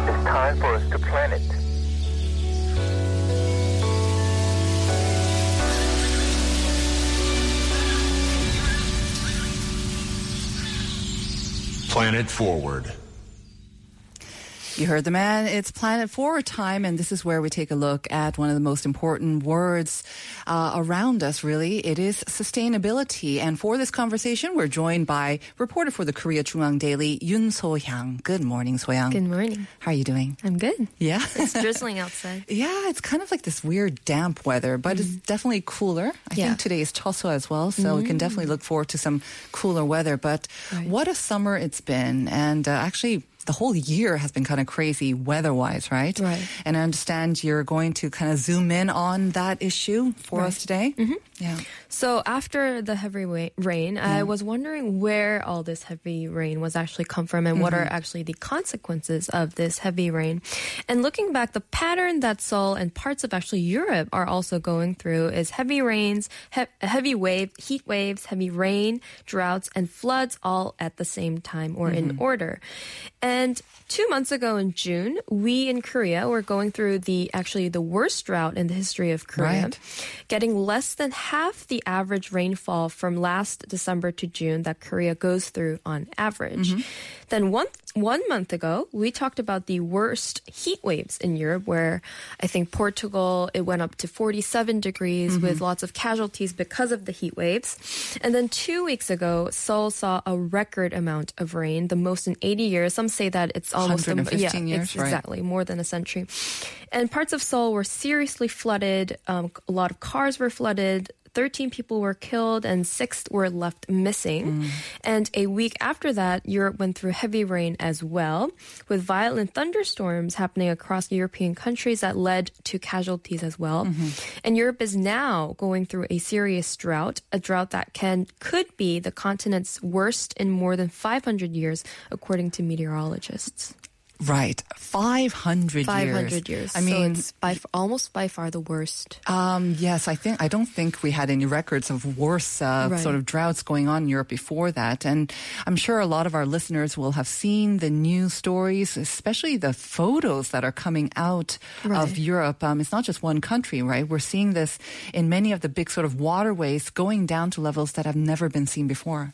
it's time for us to plan it. Planet Forward. You heard the man. It's Planet Forward time, and this is where we take a look at one of the most important words around us, really. It is sustainability. And for this conversation, we're joined by reporter for the Korea Jungang Daily, Yun Sohyang. Good morning, Sohyang. Good morning. How are you doing? I'm good. Yeah? It's drizzling outside. Yeah, it's kind of like this weird damp weather, but it's definitely cooler. I think today is Cheoseo as well, so we can definitely look forward to some cooler weather. But what a summer it's been. And actually, the whole year has been kind of crazy weather-wise, right? Right. And I understand you're going to kind of zoom in on that issue for us today. Mm-hmm. Yeah. So after the heavy rain, I was wondering where all this heavy rain was actually come from and what are actually the consequences of this heavy rain. And looking back, the pattern that Seoul and parts of actually Europe are also going through is heavy rains, heat waves, heavy rain, droughts, and floods all at the same time or in order. And 2 months ago in June, we in Korea were going through the worst drought in the history of Korea, getting less than half the average rainfall from last December to June that Korea goes through on average. Mm-hmm. Then one month ago, we talked about the worst heat waves in Europe, where I think Portugal, it went up to 47 degrees with lots of casualties because of the heat waves. And then 2 weeks ago, Seoul saw a record amount of rain, the most in 80 years. Some say that it's almost 115 years, right? Exactly, more than a century. And parts of Seoul were seriously flooded. A lot of cars were flooded. 13 people were killed and 6 were left missing. And a week after that, Europe went through heavy rain as well, with violent thunderstorms happening across European countries that led to casualties as well. And Europe is now going through a serious drought, a drought that could be the continent's worst in more than 500 years, according to meteorologists. Right. 500 years. I mean, so it's almost by far the worst. Yes, I don't think we had any records of worse sort of droughts going on in Europe before that. And I'm sure a lot of our listeners will have seen the news stories, especially the photos that are coming out of Europe. It's not just one country, right? We're seeing this in many of the big sort of waterways going down to levels that have never been seen before.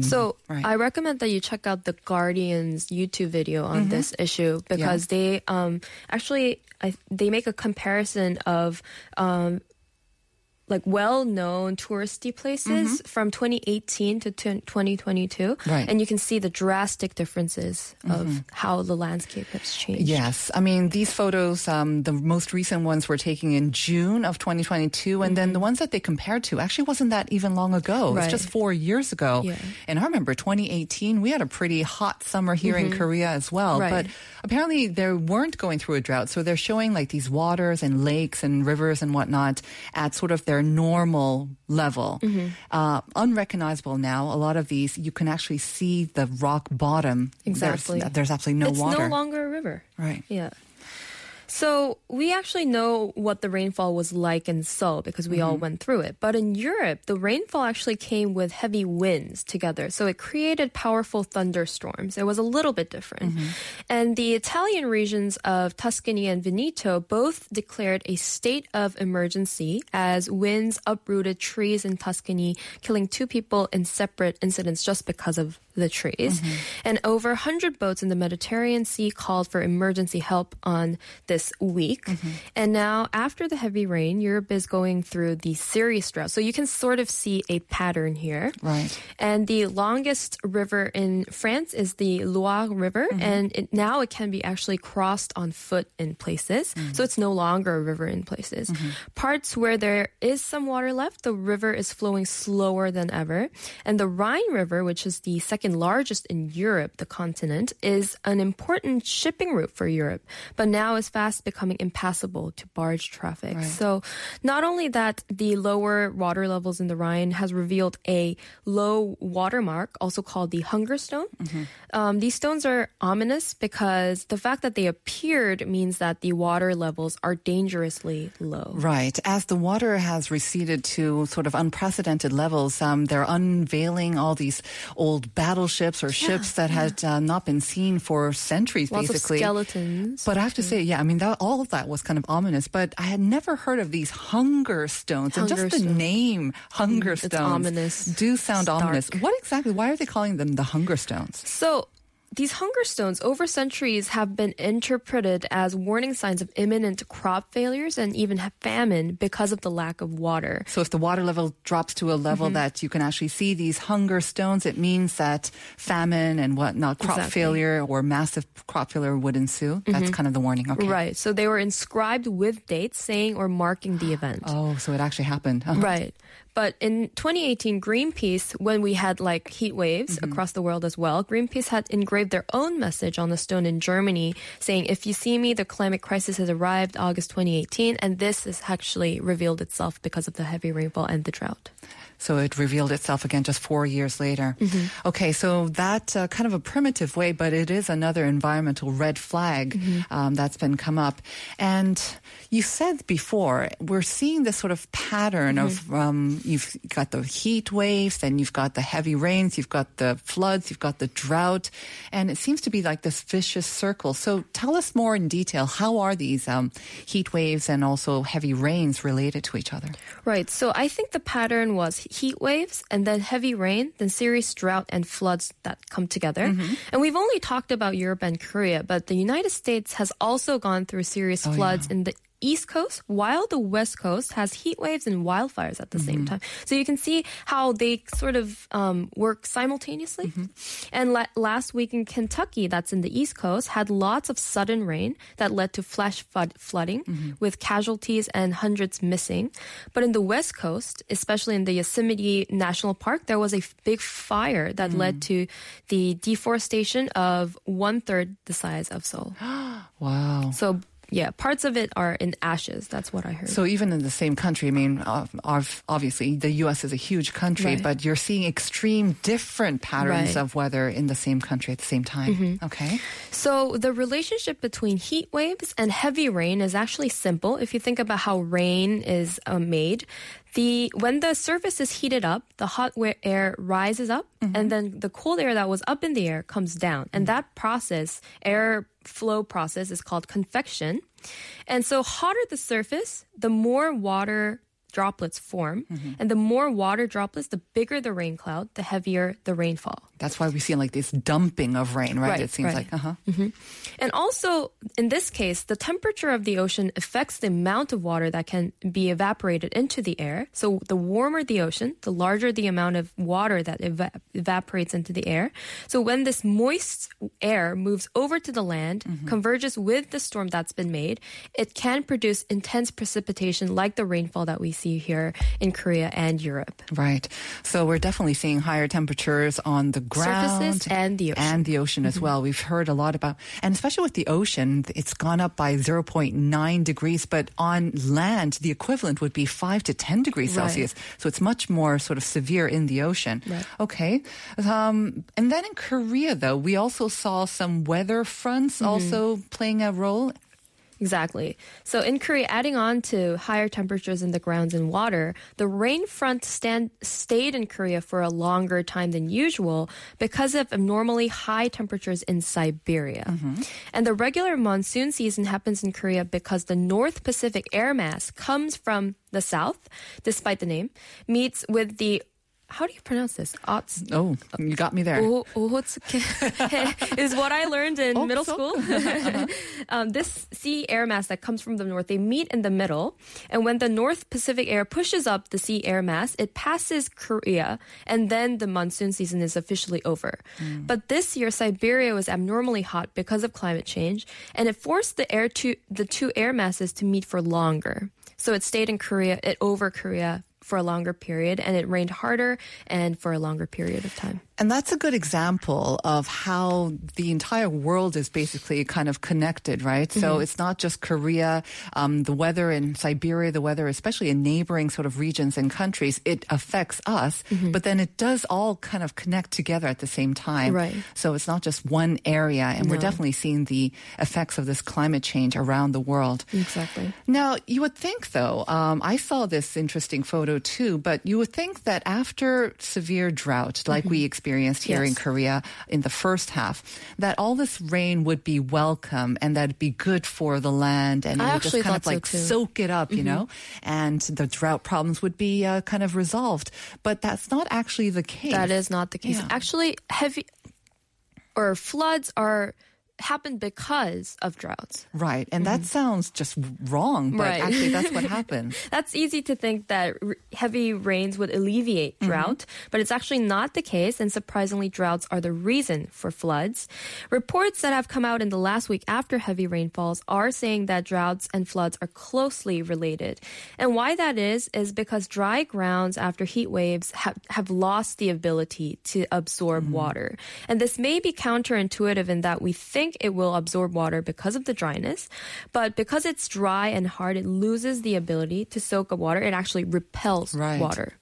So I recommend that you check out The Guardian's YouTube video on this issue, because they they make a comparison of well-known touristy places from 2018 to 2022. Right. And you can see the drastic differences of how the landscape has changed. Yes. I mean, these photos, the most recent ones were taken in June of 2022. And then the ones that they compared to actually wasn't that even long ago. Right. It's just 4 years ago. Yeah. And I remember 2018, we had a pretty hot summer here in Korea as well. Right. But apparently they weren't going through a drought. So they're showing like these waters and lakes and rivers and whatnot at sort of their normal level. Unrecognizable now. A lot of these, you can actually see the rock bottom. Exactly. There's absolutely no water. It's no longer a river. Right. Yeah. So we actually know what the rainfall was like in Seoul because we all went through it. But in Europe, the rainfall actually came with heavy winds together. So it created powerful thunderstorms. It was a little bit different. And the Italian regions of Tuscany and Veneto both declared a state of emergency as winds uprooted trees in Tuscany, killing 2 people in separate incidents just because of the trees. And over 100 boats in the Mediterranean Sea called for emergency help on this this week. Mm-hmm. And now after the heavy rain, Europe is going through the serious drought. So you can sort of see a pattern here. Right. And the longest river in France is the Loire River. Mm-hmm. And now it can be actually crossed on foot in places. Mm-hmm. So it's no longer a river in places. Mm-hmm. Parts where there is some water left, the river is flowing slower than ever. And the Rhine River, which is the second largest in Europe, the continent, is an important shipping route for Europe, but now is fast becoming impassable to barge traffic. Right. So not only that, the lower water levels in the Rhine has revealed a low watermark, also called the Hunger Stone. Mm-hmm. These stones are ominous because the fact that they appeared means that the water levels are dangerously low. Right. As the water has receded to sort of unprecedented levels, they're unveiling all these old battleships or ships that had not been seen for centuries, lots basically. Lots of skeletons. But I have to say, yeah, I mean, all of that was kind of ominous, but I had never heard of these Hunger Stones. And just the name, Hunger Stones, it's ominous. Do sound stark. Ominous. What exactly, why are they calling them the Hunger Stones? So, these hunger stones over centuries have been interpreted as warning signs of imminent crop failures and even famine because of the lack of water. So if the water level drops to a level mm-hmm. that you can actually see these hunger stones, it means that famine and whatnot, crop failure or massive crop failure would ensue. Mm-hmm. That's kind of the warning. Okay. Right. So they were inscribed with dates saying or marking the event. Oh, so it actually happened. Right. But in 2018, Greenpeace, when we had like heat waves mm-hmm. across the world as well, Greenpeace had engraved their own message on the stone in Germany saying, if you see me, the climate crisis has arrived, August 2018. And this has actually revealed itself because of the heavy rainfall and the drought. So it revealed itself again just 4 years later. Mm-hmm. Okay, so that kind of a primitive way, but it is another environmental red flag mm-hmm. That's been come up. And you said before, we're seeing this sort of pattern mm-hmm. of you've got the heat waves, then you've got the heavy rains, you've got the floods, you've got the drought, and it seems to be like this vicious circle. So tell us more in detail, how are these heat waves and also heavy rains related to each other? Right, so I think the pattern was heat waves and then heavy rain, then serious drought and floods that come together. Mm-hmm. And we've only talked about Europe and Korea, but the United States has also gone through serious floods in the East Coast, while the West Coast has heat waves and wildfires at the mm-hmm. same time. So you can see how they sort of work simultaneously. Mm-hmm. And last week in Kentucky, that's in the East Coast, had lots of sudden rain that led to flash flooding mm-hmm. with casualties and hundreds missing. But in the West Coast, especially in the Yosemite National Park, there was a big fire that mm-hmm. led to the deforestation of 1/3 the size of Seoul. Wow. So yeah, parts of it are in ashes. That's what I heard. So even in the same country, I mean, obviously the U.S. is a huge country, right. but you're seeing extreme different patterns right. of weather in the same country at the same time. Mm-hmm. Okay. So the relationship between heat waves and heavy rain is actually simple. If you think about how rain is made, when the surface is heated up, the hot air rises up, mm-hmm. and then the cold air that was up in the air comes down. And mm-hmm. that process, air flow process, is called convection. And so hotter the surface, the more water droplets form. Mm-hmm. And the more water droplets, the bigger the rain cloud, the heavier the rainfall. That's why we see like this dumping of rain, right? It seems like, Mm-hmm. And also, in this case, the temperature of the ocean affects the amount of water that can be evaporated into the air. So the warmer the ocean, the larger the amount of water that evaporates into the air. So when this moist air moves over to the land, mm-hmm. converges with the storm that's been made, it can produce intense precipitation like the rainfall that we see here in Korea and Europe. Right. So we're definitely seeing higher temperatures on the surfaces and the ocean. And the ocean as mm-hmm. well. We've heard a lot about, and especially with the ocean, it's gone up by 0.9 degrees, but on land, the equivalent would be 5 to 10 degrees right. Celsius. So it's much more sort of severe in the ocean. Right. Okay. And then in Korea, though, we also saw some weather fronts mm-hmm. also playing a role. Exactly. So in Korea, adding on to higher temperatures in the grounds and water, the rain front stayed in Korea for a longer time than usual because of abnormally high temperatures in Siberia. Mm-hmm. And the regular monsoon season happens in Korea because the North Pacific air mass comes from the south, despite the name, meets with the How do you pronounce this? Oh, you got me there. Ohotsuke is what I learned in middle school. This sea air mass that comes from the north, they meet in the middle. And when the North Pacific air pushes up the sea air mass, it passes Korea. And then the monsoon season is officially over. But this year, Siberia was abnormally hot because of climate change. And it forced the two air masses to meet for longer. So it stayed in Korea, it over Korea for a longer period, and it rained harder and for a longer period of time. And that's a good example of how the entire world is basically kind of connected, right? Mm-hmm. So it's not just Korea. The weather in Siberia, the weather, especially in neighboring sort of regions and countries, it affects us, mm-hmm. but then it does all kind of connect together at the same time. Right. So it's not just one area, and we're definitely seeing the effects of this climate change around the world. Exactly. Now, you would think, though, I saw this interesting photo too, but you would think that after severe drought, like we experienced here in Korea in the first half, that all this rain would be welcome and that'd be good for the land, and it would just kind of like soak it up, you know, and the drought problems would be kind of resolved. But that's not actually the case. That is not the case. Yeah. Actually, heavy or floods are happened because of droughts. Right. And that sounds just wrong, but actually that's what happened. That's easy to think that heavy rains would alleviate drought, but it's actually not the case, and surprisingly, droughts are the reason for floods. Reports that have come out in the last week after heavy rainfalls are saying that droughts and floods are closely related. And why that is because dry grounds after heat waves have lost the ability to absorb water. And this may be counterintuitive in that we think it will absorb water because of the dryness, but because it's dry and hard, it loses the ability to soak up water. It actually repels water.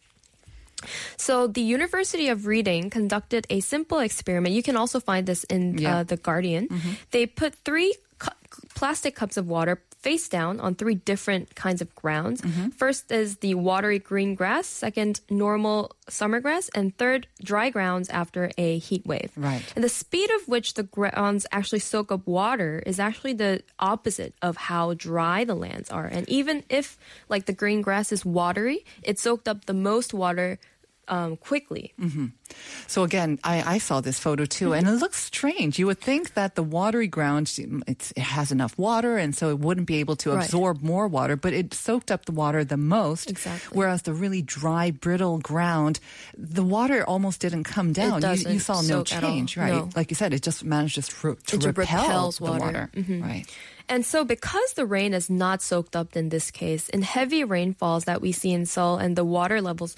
So the University of Reading conducted a simple experiment. You can also find this in The Guardian. They put three plastic cups of water face down on three different kinds of grounds. First is the watery green grass, second, normal summer grass, and third, dry grounds after a heat wave. Right. And the speed of which the grounds actually soak up water is actually the opposite of how dry the lands are. And even if, like, the green grass is watery, it soaked up the most water quickly. So again, I saw this photo too, and it looks strange. You would think that the watery ground, it has enough water, and so it wouldn't be able to absorb more water, but it soaked up the water the most. Exactly. Whereas the really dry, brittle ground, the water almost didn't come down. You saw no change, right? No. Like you said, it just managed to repel the water. Right. And so because the rain is not soaked up in this case, in heavy rainfalls that we see in Seoul, and the water levels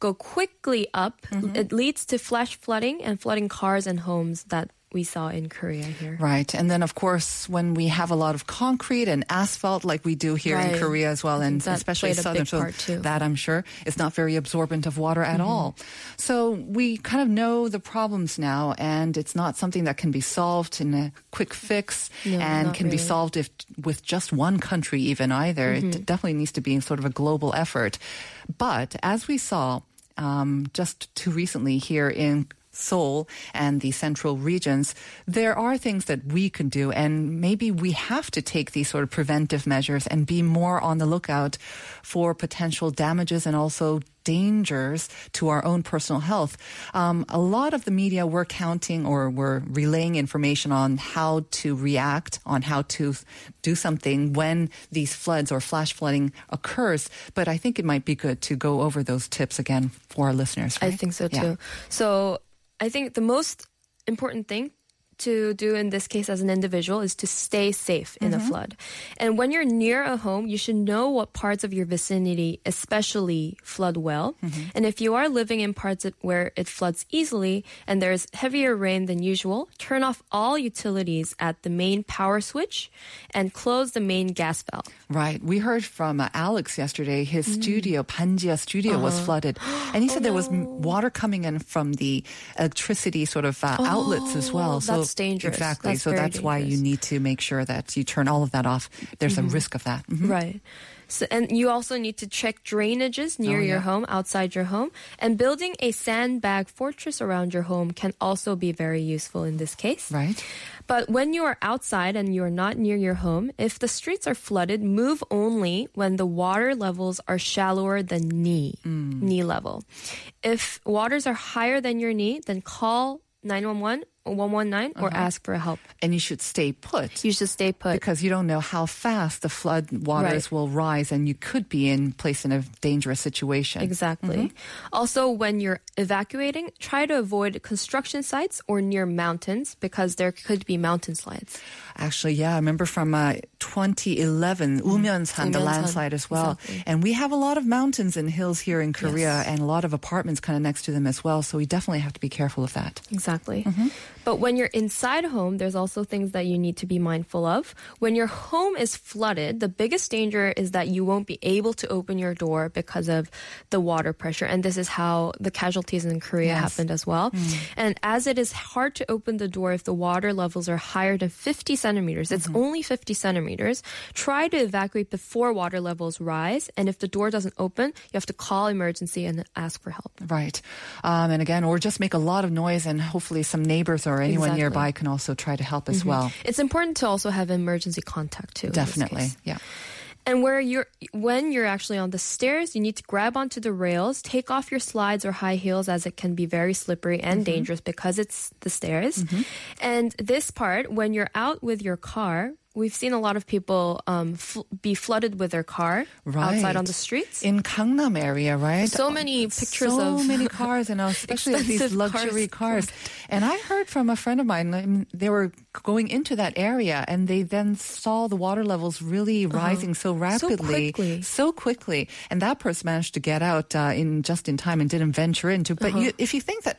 go quickly up, it leads to flash flooding and flooding cars and homes that we saw in Korea here. Right. And then, of course, when we have a lot of concrete and asphalt like we do here in Korea as well, and especially southern, so that, I'm sure, is not very absorbent of water at all. So we kind of know the problems now, and it's not something that can be solved in a quick fix, and can be solved with just one country even either. It definitely needs to be sort of a global effort. But as we saw just too recently here in Seoul and the central regions, there are things that we can do, and maybe we have to take these sort of preventive measures and be more on the lookout for potential damages and also dangers to our own personal health. A lot of the media were counting or were relaying information on how to react, on how to do something when these floods or flash flooding occurs. But I think it might be good to go over those tips again for our listeners. Right? I think so too. So I think the most important thing to do in this case as an individual is to stay safe in a flood. And when you're near a home, you should know what parts of your vicinity especially flood well. And if you are living in parts where it floods easily and there's heavier rain than usual, turn off all utilities at the main power switch and close the main gas valve. Right. We heard from Alex yesterday. His studio, Panjia studio, was flooded. And he said there was water coming in from the electricity sort of outlets as well. So It's dangerous. Exactly. That's so that's dangerous. Why you need to make sure that you turn all of that off. There's mm-hmm. a risk of that. Mm-hmm. Right. So, and you also need to check drainages near your home, outside your home. And building a sandbag fortress around your home can also be very useful in this case. Right. But when you are outside and you are not near your home, if the streets are flooded, move only when the water levels are shallower than knee level. If waters are higher than your knee, then call 911 or 119 or ask for help. And you should stay put. You should stay put. Because you don't know how fast the flood waters will rise and you could be placed in a dangerous situation. Exactly. Mm-hmm. Also, when you're evacuating, try to avoid construction sites or near mountains because there could be mountain slides. Actually, yeah, I remember from 2011, Umyeon-san, the landslide as well. Exactly. And we have a lot of mountains and hills here in Korea and a lot of apartments kind of next to them as well. So we definitely have to be careful of that. Exactly. Mm-hmm. But when you're inside home, there's also things that you need to be mindful of. When your home is flooded, the biggest danger is that you won't be able to open your door because of the water pressure. And this is how the casualties in Korea happened as well. Mm. And as it is hard to open the door if the water levels are higher than 50 centimeters, it's only 50 centimeters, try to evacuate before water levels rise. And if the door doesn't open, you have to call emergency and ask for help. Right. And again, or just make a lot of noise and hopefully some neighbors or anyone nearby can also try to help as well. It's important to also have emergency contact too. Definitely, yeah. And when you're actually on the stairs, you need to grab onto the rails, take off your slides or high heels as it can be very slippery and dangerous because it's the stairs. Mm-hmm. And this part, when you're out with your car, we've seen a lot of people be flooded with their car outside on the streets. In Gangnam area, right? So many pictures of... So many cars, and especially these luxury cars. And I heard from a friend of mine, they were going into that area and they then saw the water levels really rising so rapidly. So quickly. And that person managed to get out just in time and didn't venture into it. But if you think that,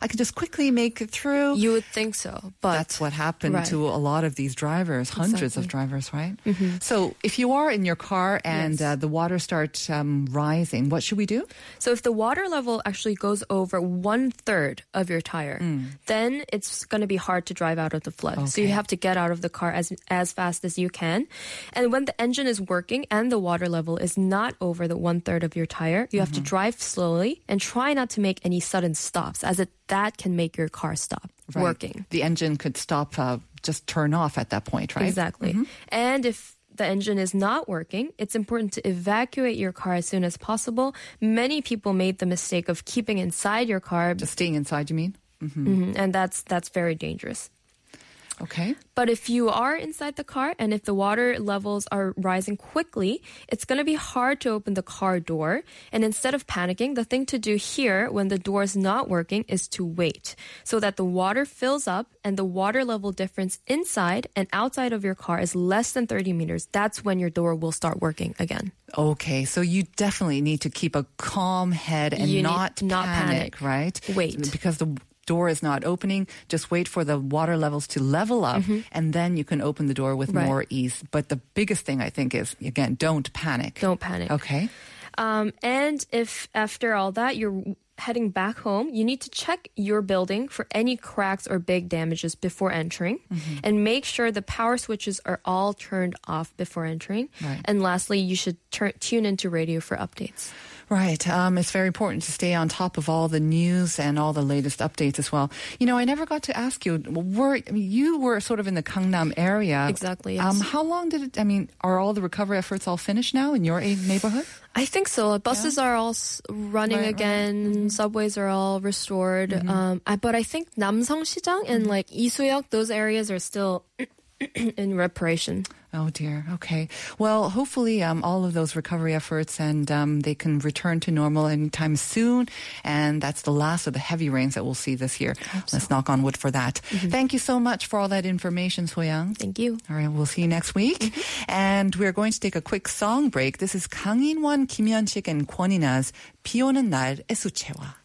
I could just quickly make it through... You would think so, but... That's what happened to a lot of these drivers, hundreds of drivers, right? Mm-hmm. So if you are in your car and the water starts rising, what should we do? So if the water level actually goes over 1/3 of your tire, then it's going to be hard to drive out of the flood. Okay. So you have to get out of the car as fast as you can. And when the engine is working and the water level is not over the 1/3 of your tire, you have to drive slowly and try not to make any sudden stops, as that can make your car stop working. The engine could stop... just turn off at that point, right? Exactly. Mm-hmm. And if the engine is not working, it's important to evacuate your car as soon as possible. Many people made the mistake of keeping inside your car. Just staying inside, you mean? Mm-hmm. Mm-hmm. And that's very dangerous. Okay. But if you are inside the car and if the water levels are rising quickly, it's going to be hard to open the car door. And instead of panicking, the thing to do here when the door is not working is to wait so that the water fills up and the water level difference inside and outside of your car is less than 30 meters. That's when your door will start working again. Okay, so you definitely need to keep a calm head and not panic, right? Wait. Because the door is not opening, just wait for the water levels to level up and then you can open the door with more ease. But the biggest thing I think is, again, don't panic. Don't panic. Okay. And if after all that you're heading back home, you need to check your building for any cracks or big damages before entering and make sure the power switches are all turned off before entering. Right. And lastly, you should tune into radio for updates. Right. It's very important to stay on top of all the news and all the latest updates as well. You know, I never got to ask you, you were sort of in the Gangnam area. Exactly, yes. How long are all the recovery efforts all finished now in your neighborhood? I think so. Buses are all running again. Right. Mm-hmm. Subways are all restored. Mm-hmm. But I think 남성시장 and like 이수역, those areas are still in reparation. Oh, dear. Okay. Well, hopefully all of those recovery efforts and they can return to normal anytime soon. And that's the last of the heavy rains that we'll see this year. Absolutely. Let's knock on wood for that. Mm-hmm. Thank you so much for all that information, Sohyang. Thank you. All right. We'll see you next week. Mm-hmm. And we're going to take a quick song break. This is 강인원, 김현식, and 권이나's 비 오는 날 애수채화.